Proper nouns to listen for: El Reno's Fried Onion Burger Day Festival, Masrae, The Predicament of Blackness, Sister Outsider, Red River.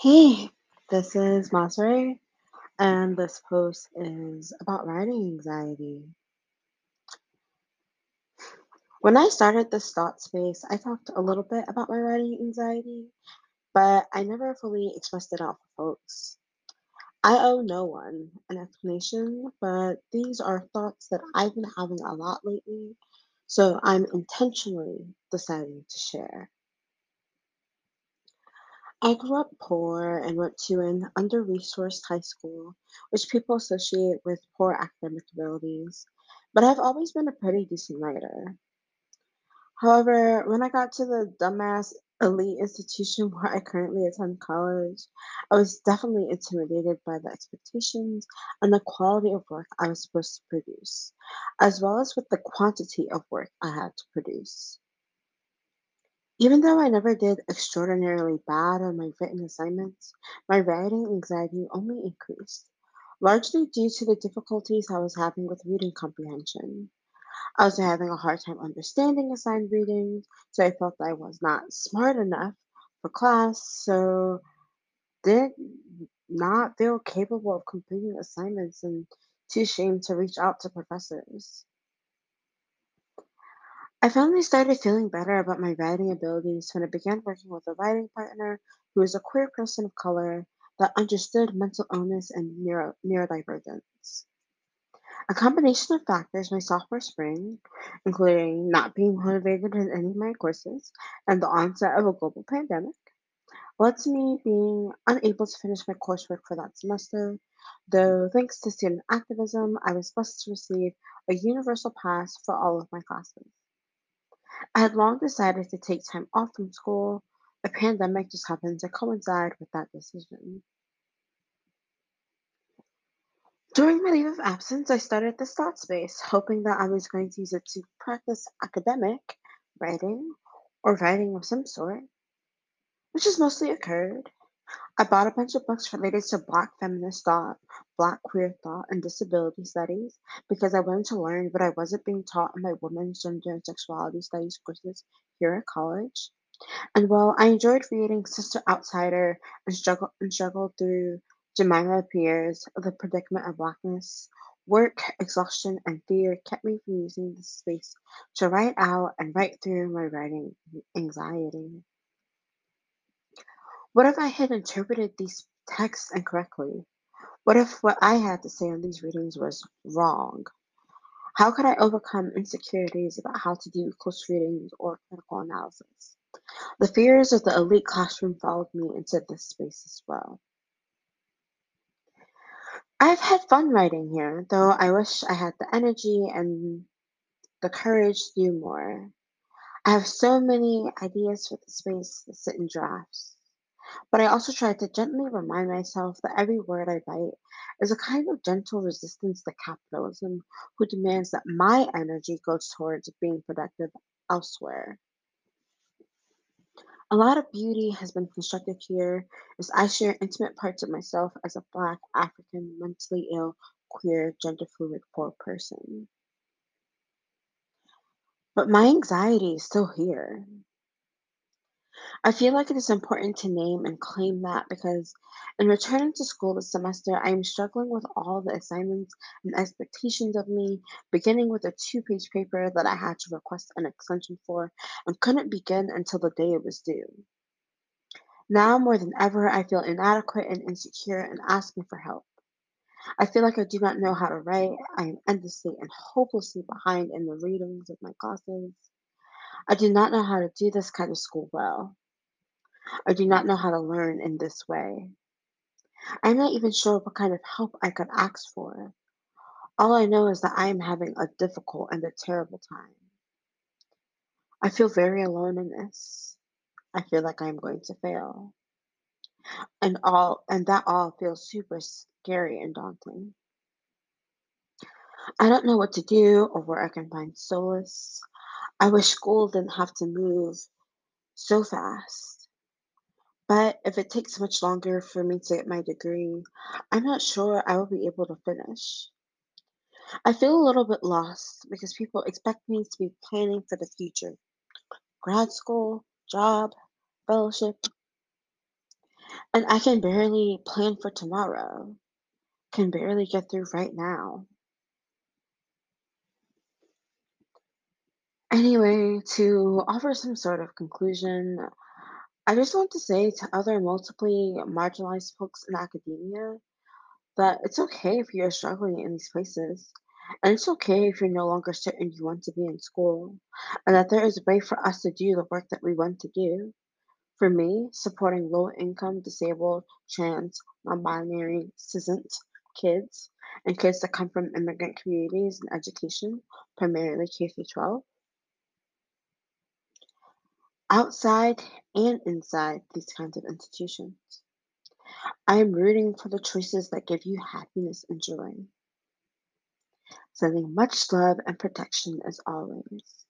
Hey, this is Masrae, and this post is about writing anxiety. When I started this thought space, I talked a little bit about my writing anxiety, but I never fully expressed it out for folks. I owe no one an explanation, but these are thoughts that I've been having a lot lately, so I'm intentionally deciding to share. I grew up poor and went to an under-resourced high school, which people associate with poor academic abilities, but I've always been a pretty decent writer. However, when I got to the dumbass elite institution where I currently attend college, I was definitely intimidated by the expectations and the quality of work I was supposed to produce, as well as with the quantity of work I had to produce. Even though I never did extraordinarily bad on my written assignments, my writing anxiety only increased, largely due to the difficulties I was having with reading comprehension. I was having a hard time understanding assigned readings, so I felt I was not smart enough for class, so did not feel capable of completing assignments and too ashamed to reach out to professors. I finally started feeling better about my writing abilities when I began working with a writing partner who is a queer person of color that understood mental illness and neurodivergence. A combination of factors my sophomore spring, including not being motivated in any of my courses and the onset of a global pandemic, led to me being unable to finish my coursework for that semester, though thanks to student activism, I was blessed to receive a universal pass for all of my classes. I had long decided to take time off from school. The pandemic just happened to coincide with that decision. During my leave of absence, I started this thought space, hoping that I was going to use it to practice academic writing or writing of some sort, which has mostly occurred. I bought a bunch of books related to Black feminist thought, Black queer thought, and disability studies because I wanted to learn what I wasn't being taught in my women's gender and sexuality studies courses here at college. And while I enjoyed reading Sister Outsider and struggled through Jemima Pierce, The Predicament of Blackness, work, exhaustion, and fear kept me from using this space to write out and write through my writing anxiety. What if I had interpreted these texts incorrectly? What if what I had to say on these readings was wrong? How could I overcome insecurities about how to do close readings or critical analysis? The fears of the elite classroom followed me into this space as well. I've had fun writing here, though I wish I had the energy and the courage to do more. I have so many ideas for the space that sit in drafts. But I also try to gently remind myself that every word I write is a kind of gentle resistance to capitalism, who demands that my energy goes towards being productive elsewhere. A lot of beauty has been constructed here as I share intimate parts of myself as a Black, African, mentally ill, queer, gender-fluid, poor person. But my anxiety is still here. I feel like it is important to name and claim that because in returning to school this semester, I am struggling with all the assignments and expectations of me, beginning with a 2-page paper that I had to request an extension for and couldn't begin until the day it was due. Now more than ever, I feel inadequate and insecure and asking for help. I feel like I do not know how to write. I am endlessly and hopelessly behind in the readings of my classes. I do not know how to do this kind of school well. I do not know how to learn in this way. I'm not even sure what kind of help I could ask for. All I know is that I am having a difficult and a terrible time. I feel very alone in this. I feel like I am going to fail. And that all feels super scary and daunting. I don't know what to do or where I can find solace. I wish school didn't have to move so fast, but if it takes much longer for me to get my degree, I'm not sure I will be able to finish. I feel a little bit lost because people expect me to be planning for the future, grad school, job, fellowship, And I can barely plan for tomorrow, can barely get through right now. Anyway, to offer some sort of conclusion, I just want to say to other multiply marginalized folks in academia that it's okay if you're struggling in these places, and it's okay if you're no longer certain you want to be in school, and that there is a way for us to do the work that we want to do. For me, supporting low-income, disabled, trans, non-binary, cisgender kids, and kids that come from immigrant communities in education, primarily K-12, outside and inside these kinds of institutions. I am rooting for the choices that give you happiness and joy. Sending much love and protection as always.